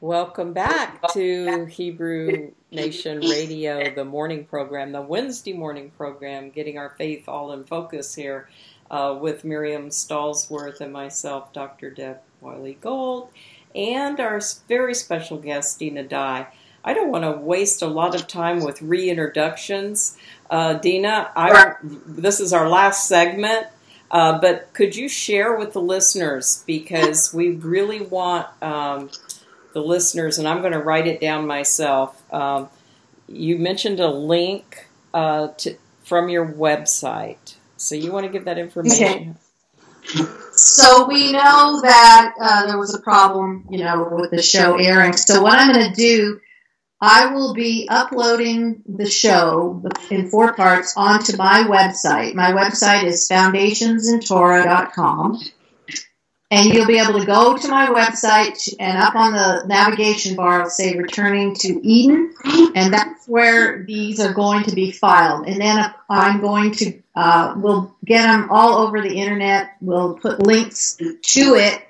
Welcome back to Hebrew Nation Radio, the morning program, the Wednesday morning program, getting our faith all in focus here with Miriam Stallsworth and myself, Dr. Deb Wiley-Gold, and our very special guest, Dina Dye. I don't want to waste a lot of time with reintroductions. Dina, this is our last segment. But could you share with the listeners, because we really want the listeners, and I'm going to write it down myself, you mentioned a link from your website, so you want to give that information? Okay. So we know that there was a problem, with the show airing, so what I'm going to do, I will be uploading the show in 4 parts onto my website. My website is foundationsintorah.com. And you'll be able to go to my website, and up on the navigation bar, it'll say Returning to Eden. And that's where these are going to be filed. And then I'm going to, we'll get them all over the internet. We'll put links to it,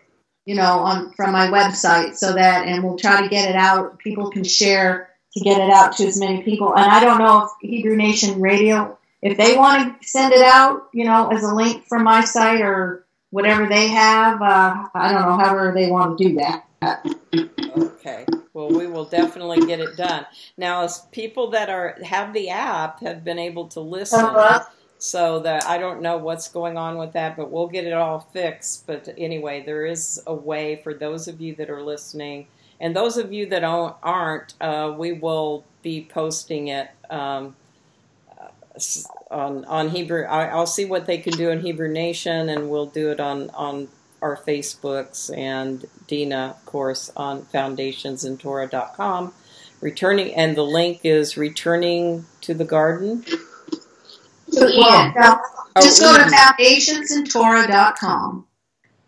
from my website, so that, and we'll try to get it out. People can share to get it out to as many people. And I don't know if Hebrew Nation Radio, if they want to send it out, as a link from my site or whatever they have. I don't know, however they want to do that. Okay. Well, we will definitely get it done. Now, as people that have the app have been able to listen. Uh-huh. So that, I don't know what's going on with that, but we'll get it all fixed. But anyway, there is a way for those of you that are listening, and those of you that aren't, we will be posting it on Hebrew. I'll see what they can do in Hebrew Nation, and we'll do it on our Facebooks, and Dina, of course, on foundationsintorah.com. Returning, and the link is Returning to the Garden. Just go to foundationsintorah.com,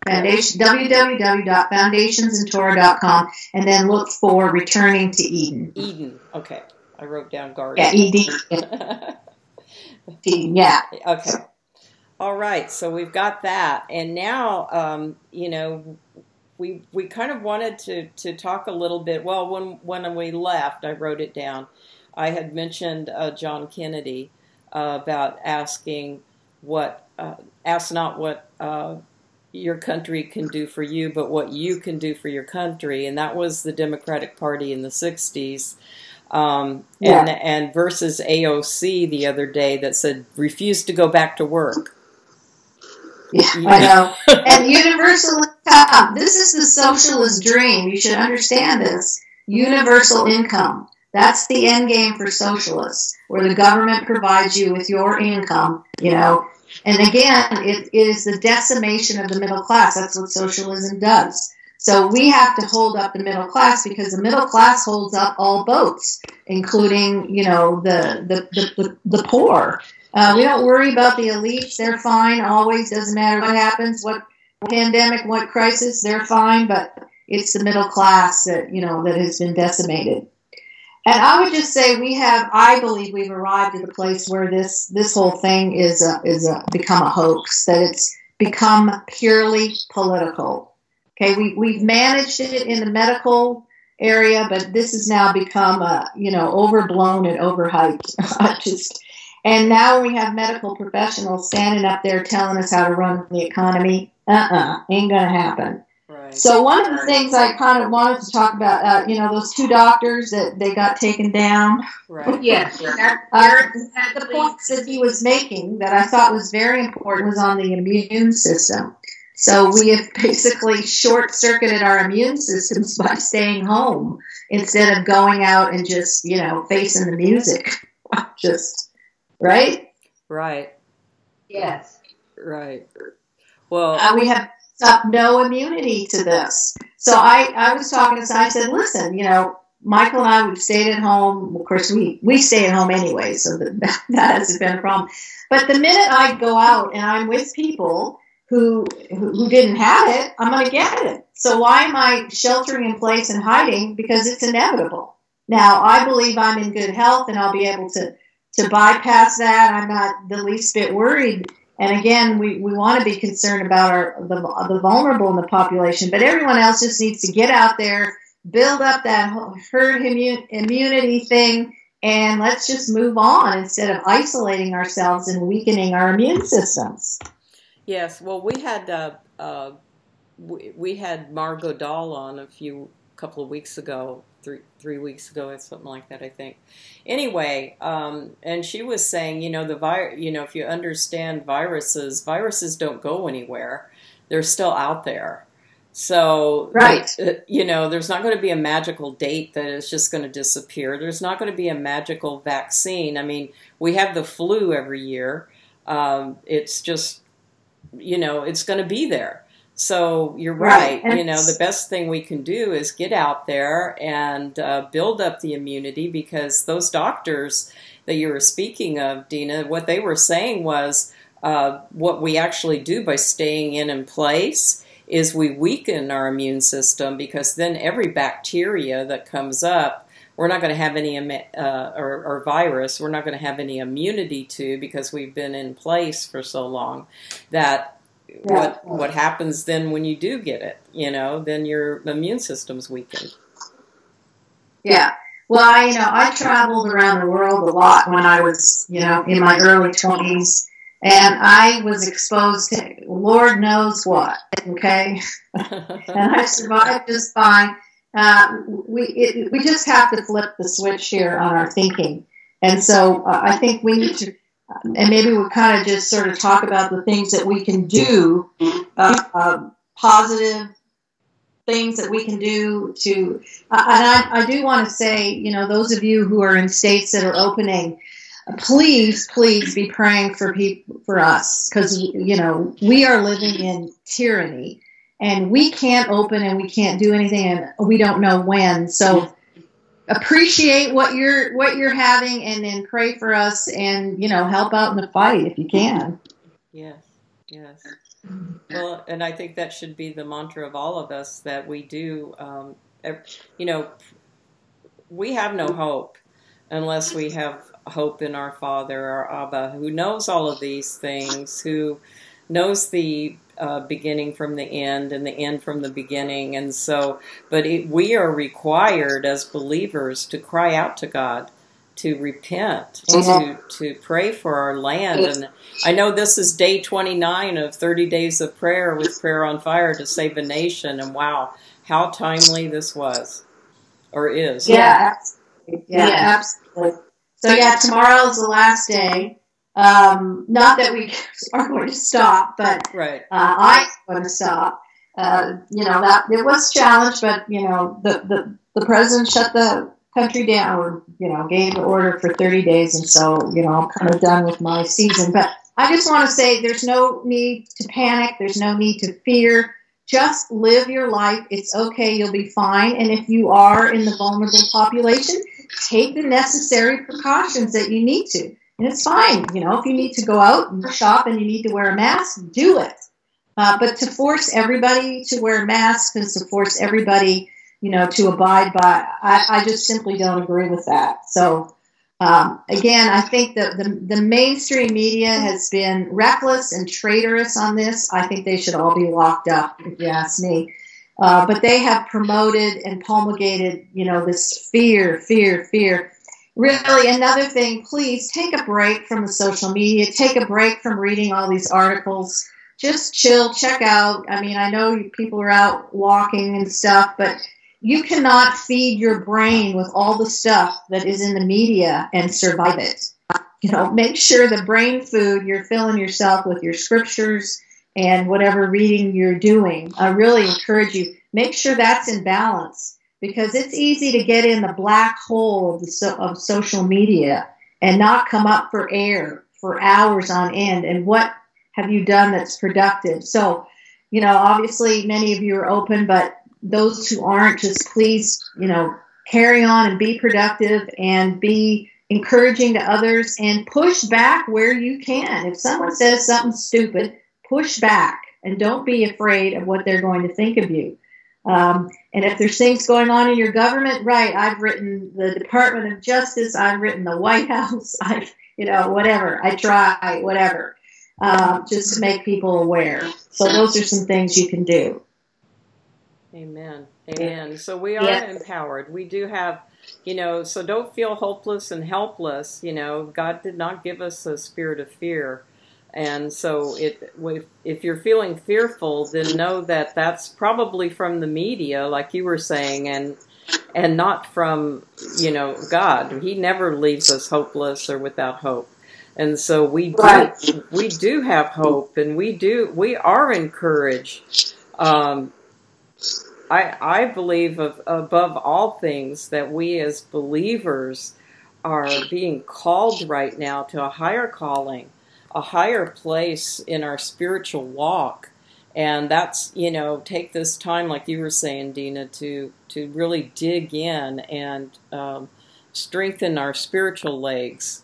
www.foundationsintorah.com, and then look for Returning to Eden. Eden, okay. I wrote down garden. Yeah, Eden. Yeah. Okay. All right, so we've got that. And now, we kind of wanted to talk a little bit. Well, when we left, I wrote it down. I had mentioned John Kennedy. About asking ask not what your country can do for you, but what you can do for your country. And that was the Democratic Party in the 60s. And versus AOC the other day that said, refuse to go back to work. Yeah, I know. And universal income. This is the socialist dream. You should understand this. Universal income. That's the end game for socialists, where the government provides you with your income, And again, it is the decimation of the middle class. That's what socialism does. So we have to hold up the middle class, because the middle class holds up all boats, including, the poor. We don't worry about the elites. They're fine. Always, doesn't matter what happens, what pandemic, what crisis, they're fine. But it's the middle class that, that has been decimated. And I would just say I believe we've arrived at a place where this whole thing is become a hoax, that it's become purely political. Okay, we've managed it in the medical area, but this has now become overblown and overhyped. And now we have medical professionals standing up there telling us how to run the economy. Ain't gonna happen. So one of the things I kind of wanted to talk about, those 2 doctors that they got taken down. Right. Yes. The points that he was making that I thought was very important was on the immune system. So we have basically short-circuited our immune systems by staying home instead of going out and just, facing the music. Right? Right. Yes. Right. Well, we have up no immunity to this. So I was talking to someone, I said, listen, Michael and I, we've stayed at home. Of course, we stay at home anyway, so that hasn't been a problem. But the minute I go out and I'm with people who didn't have it, I'm going to get it. So why am I sheltering in place and hiding? Because it's inevitable. Now, I believe I'm in good health and I'll be able to bypass that. I'm not the least bit worried. And again, we want to be concerned about the vulnerable in the population, but everyone else just needs to get out there build up that whole herd immunity thing, and let's just move on instead of isolating ourselves and weakening our immune systems. Yes, well, we had Margo Dahl on a couple of weeks ago, three weeks ago, it's something like that, I think. Anyway, and she was saying, if you understand viruses don't go anywhere; they're still out there. So, right. There's not going to be a magical date that it's just going to disappear. There's not going to be a magical vaccine. I mean, we have the flu every year. It's just, it's going to be there. So you're right. The best thing we can do is get out there and build up the immunity, because those doctors that you were speaking of, Dina, what they were saying was what we actually do by staying in place is we weaken our immune system, because then every bacteria that comes up, we're not going to have any, or virus, we're not going to have any immunity to, because we've been in place for so long that what happens then when you do get it, then your immune system's weakened. Yeah. Well, I traveled around the world a lot when I was, in my early 20s. And I was exposed to Lord knows what, okay? And I survived just fine. We just have to flip the switch here on our thinking. And so I think we need to, and maybe we'll kind of just sort of talk about the things that we can do, positive things that we can do to, and I do want to say, those of you who are in states that are opening, please be praying for us, because we are living in tyranny, and we can't open and we can't do anything, and we don't know when. So appreciate what you're having, and then pray for us, and help out in the fight if you can. Yes. Well, and I think that should be the mantra of all of us, that we do. We have no hope unless we have hope in our Father, our Abba, who knows all of these things, who knows the beginning from the end and the end from the beginning. And so, we are required as believers to cry out to God, to repent, to pray for our land. And I know this is day 29 of 30 days of prayer with Prayer on Fire to Save a Nation. And wow, how timely this was or is. Yeah, absolutely. Yeah, absolutely. So yeah, tomorrow is the last day. Not that we are going to stop, but right. I am going to stop. That it was challenged, but the president shut the country down, or gave the order for 30 days, and so I'm kind of done with my season. But I just want to say, there's no need to panic. There's no need to fear. Just live your life. It's okay. You'll be fine. And if you are in the vulnerable population, take the necessary precautions that you need to. And it's fine. If you need to go out and shop and you need to wear a mask, do it. But to force everybody to wear masks and to force everybody, to abide by, I just simply don't agree with that. So, again, I think that the mainstream media has been reckless and traitorous on this. I think they should all be locked up, if you ask me. But they have promoted and promulgated, this fear. Really, another thing, please take a break from the social media. Take a break from reading all these articles. Just chill, check out. I mean, I know people are out walking and stuff, but you cannot feed your brain with all the stuff that is in the media and survive it. Make sure the brain food, you're filling yourself with your scriptures and whatever reading you're doing. I really encourage you, make sure that's in balance, because it's easy to get in the black hole of social media and not come up for air for hours on end. And what have you done that's productive? So, obviously many of you are open, but those who aren't, just please, carry on and be productive and be encouraging to others and push back where you can. If someone says something stupid, push back, and don't be afraid of what they're going to think of you. And if there's things going on in your government, right, I've written the Department of Justice, I've written the White House, just to make people aware. So those are some things you can do. Amen. Amen. So we are empowered. We do have, so don't feel hopeless and helpless. God did not give us a spirit of fear. And so if you're feeling fearful, then know that that's probably from the media, like you were saying, and not from, God. He never leaves us hopeless or without hope. And so we do have hope, and we are encouraged. I believe above all things that we as believers are being called right now to a higher calling, a higher place in our spiritual walk. And that's, take this time, like you were saying, Dina, to really dig in and strengthen our spiritual legs.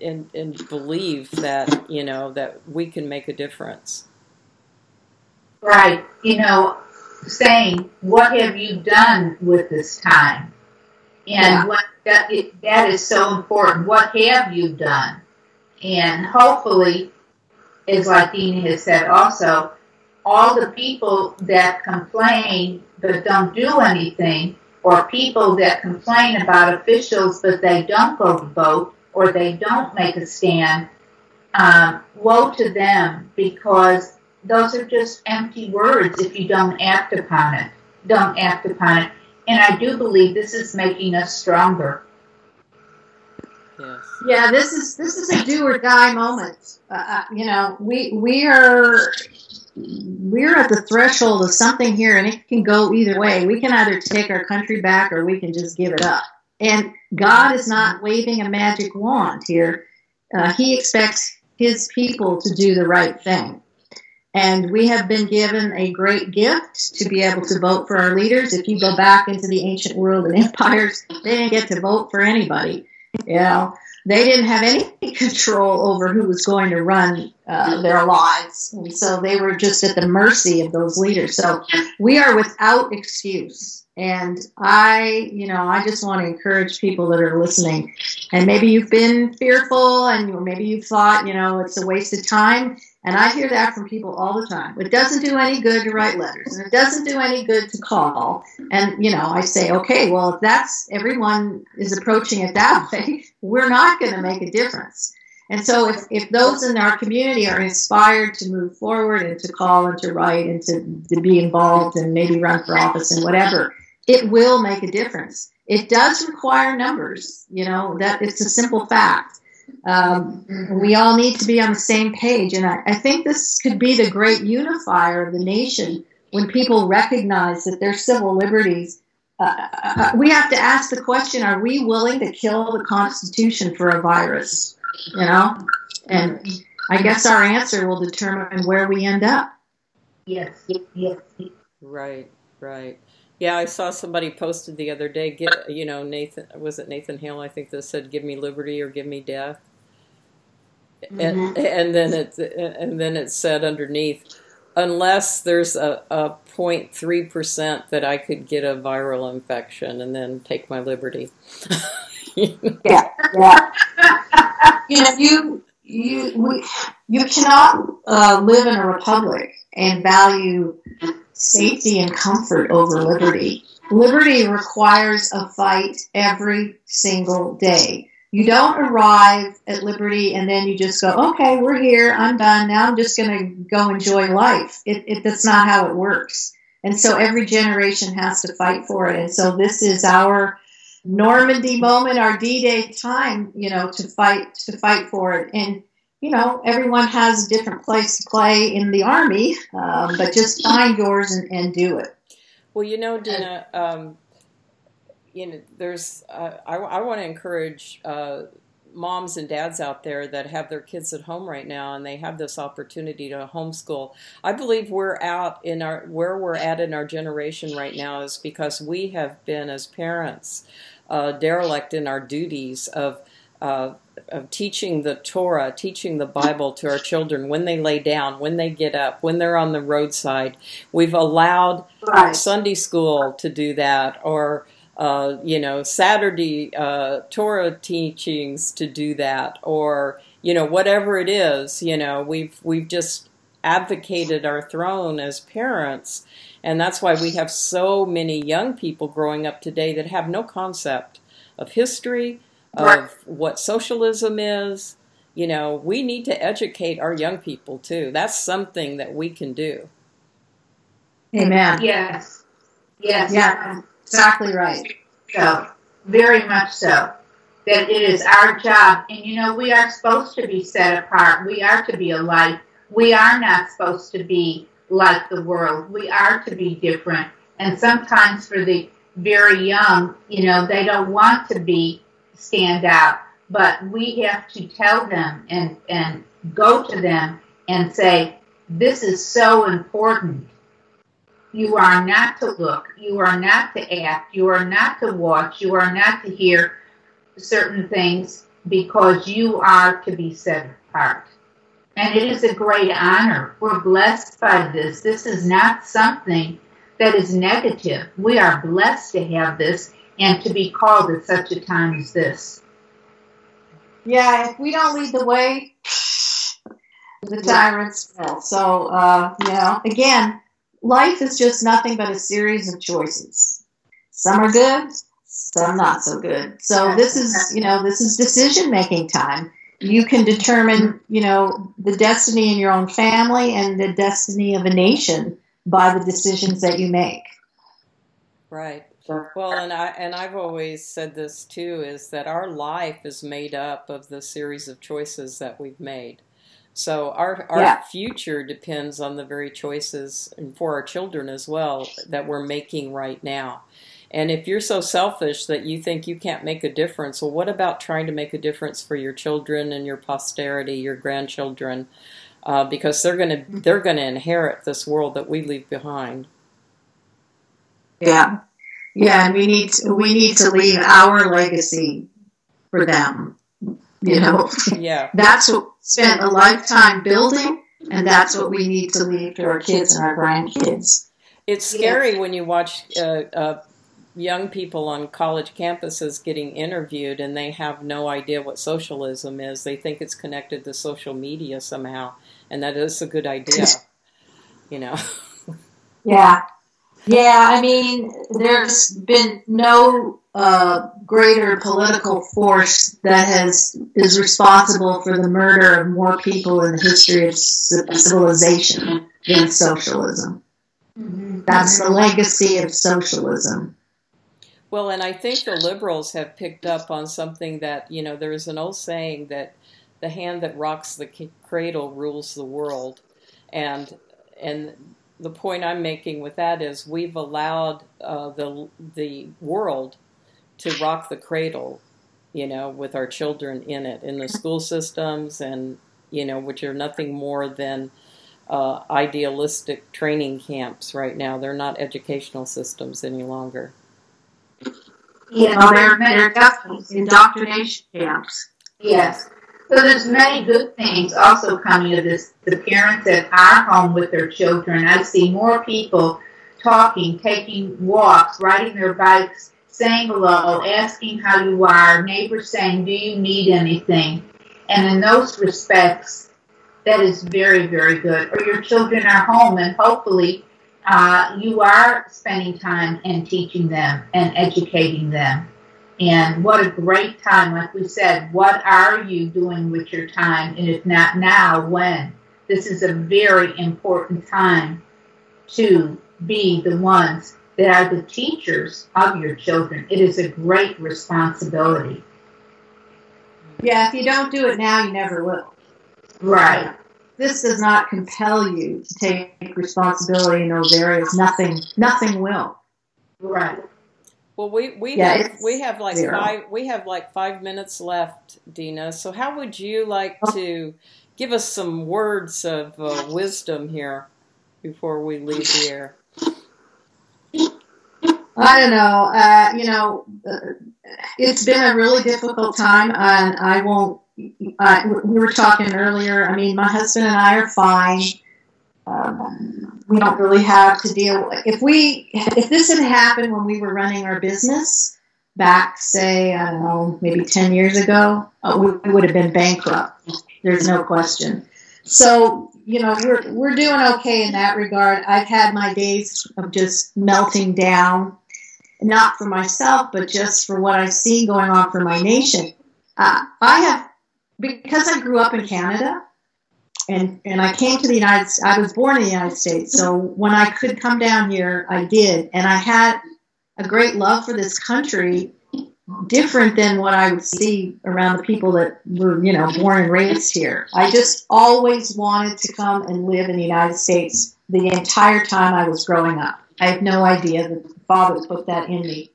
And believe that, that we can make a difference. Right. Saying, what have you done with this time? And what that is so important. What have you done? And hopefully, as like Dina has said also, all the people that complain but don't do anything, or people that complain about officials but they don't go to vote, or they don't make a stand, woe to them, because those are just empty words if you don't act upon it. Don't act upon it. And I do believe this is making us stronger. Yes. Yeah, this is a do or die moment. We're at the threshold of something here, and it can go either way. We can either take our country back, or we can just give it up. And God is not waving a magic wand here. He expects his people to do the right thing. And we have been given a great gift to be able to vote for our leaders. If you go back into the ancient world and empires, they didn't get to vote for anybody. They didn't have any control over who was going to run their lives. And so they were just at the mercy of those leaders. So we are without excuse. And I just want to encourage people that are listening. And maybe you've been fearful, and maybe you've thought, it's a waste of time. And I hear that from people all the time. It doesn't do any good to write letters, and it doesn't do any good to call. And, I say, okay, well, if everyone is approaching it that way, we're not going to make a difference. And so if those in our community are inspired to move forward and to call and to write and to be involved and maybe run for office and whatever, it will make a difference. It does require numbers, that it's a simple fact. We all need to be on the same page. And I think this could be the great unifier of the nation when people recognize that their civil liberties, we have to ask the question, are we willing to kill the Constitution for a virus? And I guess our answer will determine where we end up. Yes. Right. Yeah, I saw somebody posted the other day, Nathan Hale, I think, that said, give me liberty or give me death. Mm-hmm. And then it said underneath, unless there's a 0.3% that I could get a viral infection and then take my liberty. Yeah. You cannot live in a republic and value safety and comfort over liberty. Liberty requires a fight every single day. You don't arrive at liberty and then you just go, okay, we're here, I'm done, now I'm just going to go enjoy life. That's not how it works. And so every generation has to fight for it. And so this is our Normandy moment, our D-Day time, to fight for it. And, everyone has a different place to play in the Army, but just find yours and do it. Well, Dina, there's, I want to encourage moms and dads out there that have their kids at home right now, and they have this opportunity to homeschool. I believe where we're at in our generation right now is because we have been, as parents, derelict in our duties of teaching the Torah, teaching the Bible to our children when they lay down, when they get up, when they're on the roadside. We've allowed Sunday school to do that, or Saturday Torah teachings to do that, or whatever it is. We've just abdicated our throne as parents, And that's why we have so many young people growing up today that have no concept of history, of what socialism is. You know, we need to educate our young people, too. That's something that we can do. Amen. Yes. Yes. Yeah. Exactly right. So, very much so. That it is our job. And, you know, we are supposed to be set apart. We are to be alike. We are not supposed to be like the world. We are to be different. And sometimes for the very young, you know, they don't want to be stand out. But we have to tell them and go to them and say, this is so important. You are not to look. You are not to act. You are not to watch. You are not to hear certain things because you are to be set apart. And it is a great honor. We're blessed by this. This is not something that is negative. We are blessed to have this and to be called at such a time as this. Yeah, if we don't lead the way, the tyrants will. So, you know, again, life is just nothing but a series of choices. Some are good, some not so good. So this is, you know, this is decision-making time. You can determine, you know, the destiny in your own family and the destiny of a nation by the decisions that you make. Right. Well, and I've always said this too, is that our life is made up of the series of choices that we've made. So our future depends on the very choices, and for our children as well, that we're making right now. And if you're so selfish that you think you can't make a difference, well, what about trying to make a difference for your children and your posterity, your grandchildren, because they're gonna inherit this world that we leave behind. Yeah. Yeah, and we need to leave our legacy for them, you know. Yeah. That's what we spent a lifetime building, and that's what we need to leave to our kids and our grandkids. It's scary when you watch young people on college campuses getting interviewed, and they have no idea what socialism is. They think it's connected to social media somehow, and that is a good idea, you know. Yeah. Yeah, I mean, there's been no greater political force that is responsible for the murder of more people in the history of civilization than socialism. Mm-hmm. That's the legacy of socialism. Well, and I think the liberals have picked up on something that, you know, there is an old saying that the hand that rocks the cradle rules the world, and the point I'm making with that is we've allowed the world to rock the cradle, you know, with our children in it, in the school systems and, you know, which are nothing more than idealistic training camps right now. They're not educational systems any longer. Yeah, well, they're definitely indoctrination camps. Yes. So there's many good things also coming of this. The parents that are home with their children, I see more people talking, taking walks, riding their bikes, saying hello, asking how you are, neighbors saying, do you need anything? And in those respects, that is very, very good. Or your children are home and hopefully you are spending time and teaching them and educating them. And what a great time, like we said, what are you doing with your time? And if not now, when? This is a very important time to be the ones that are the teachers of your children. It is a great responsibility. Yeah, if you don't do it now, you never will. Right. This does not compel you to take responsibility in those areas. Nothing will. Right. Well, we have like 5 minutes left, Dina. So how would you like to give us some words of wisdom here before we leave the air? I don't know. It's been a really difficult time, and I won't. We were talking earlier. I mean, my husband and I are fine. We don't really have to deal with it. If this had happened when we were running our business back, say, I don't know, maybe 10 years ago, we would have been bankrupt. There's no question. So you know, we're doing okay in that regard. I've had my days of just melting down, not for myself, but just for what I've seen going on for my nation. I have, because I grew up in Canada, and I came to the United States, I was born in the United States, so when I could come down here, I did. And I had a great love for this country, different than what I would see around the people that were, you know, born and raised here. I just always wanted to come and live in the United States the entire time I was growing up. I had no idea that the Father put that in me.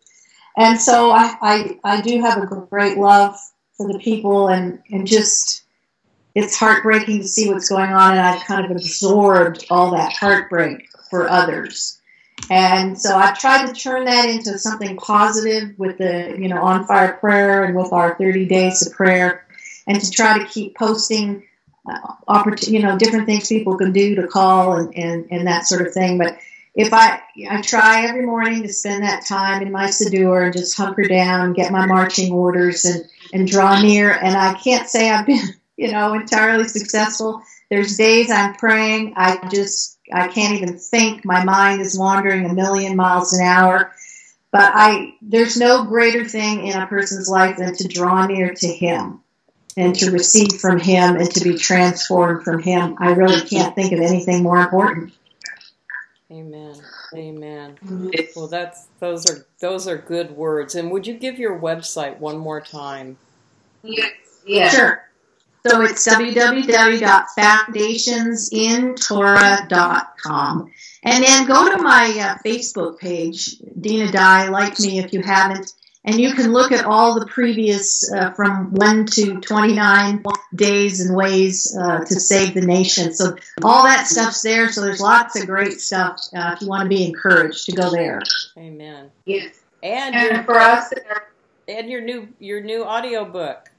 And so I do have a great love for the people, and just it's heartbreaking to see what's going on, and I've kind of absorbed all that heartbreak for others. And so I've tried to turn that into something positive with the, you know, on fire prayer and with our 30 days of prayer, and to try to keep posting, you know, different things people can do to call and that sort of thing. But if I try every morning to spend that time in my siddur and just hunker down, get my marching orders and draw near. And I can't say I've been, you know, entirely successful. There's days I'm praying, I can't even think. My mind is wandering a million miles an hour. But there's no greater thing in a person's life than to draw near to Him and to receive from Him and to be transformed from Him. I really can't think of anything more important. Amen. Amen. Mm-hmm. Well, those are good words. And would you give your website one more time? Yeah. Sure. So it's www.foundationsintorah.com. And then go to my Facebook page, Dina Dye, like me if you haven't. And you can look at all the previous from 1 to 29 days and ways to save the nation. So all that stuff's there. So there's lots of great stuff if you want to be encouraged to go there. Amen. Yes. And for us, and your new audiobook.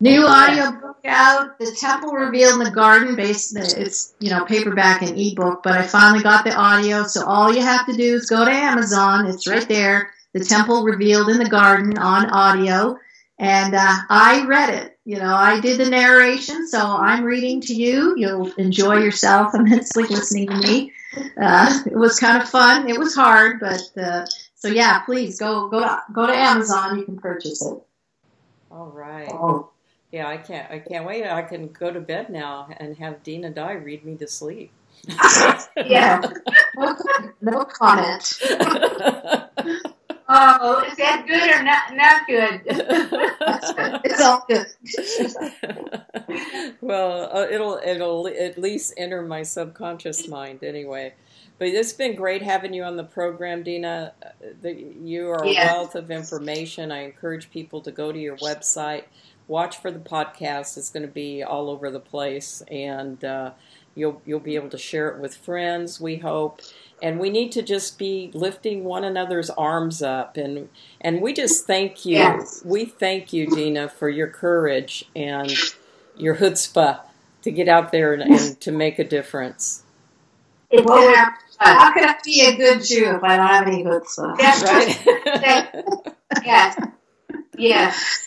New audiobook out, The Temple Revealed in the Garden. It's, you know, paperback and ebook, but I finally got the audio. So all you have to do is go to Amazon. It's right there. The Temple Revealed in the Garden on audio. And I read it. You know, I did the narration, so I'm reading to you. You'll enjoy yourself immensely listening to me. It was kind of fun. It was hard, but so yeah, please go to Amazon. You can purchase it. All right. Oh. Yeah, I can't wait. I can go to bed now and have Dina Dye read me to sleep. Yeah. No comment. Oh, is that good or not good? It's all good. Well, it'll at least enter my subconscious mind anyway. But it's been great having you on the program, Dina. You are a wealth of information. I encourage people to go to your website. Watch for the podcast. It's going to be all over the place, and you'll be able to share it with friends, we hope. And we need to just be lifting one another's arms up, and we just thank you. Yes. We thank you, Dina, for your courage and your chutzpah to get out there and to make a difference. How can I be a good Jew if I don't have any chutzpah? That's right. Yes.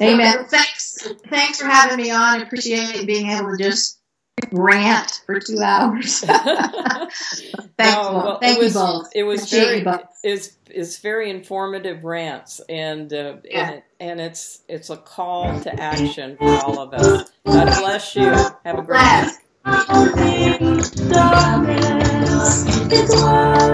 Amen. Thanks for having me on. I appreciate being able to just rant for 2 hours. Thank you both. It's very informative rants, and it's a call to action for all of us. God bless you. Have a great day.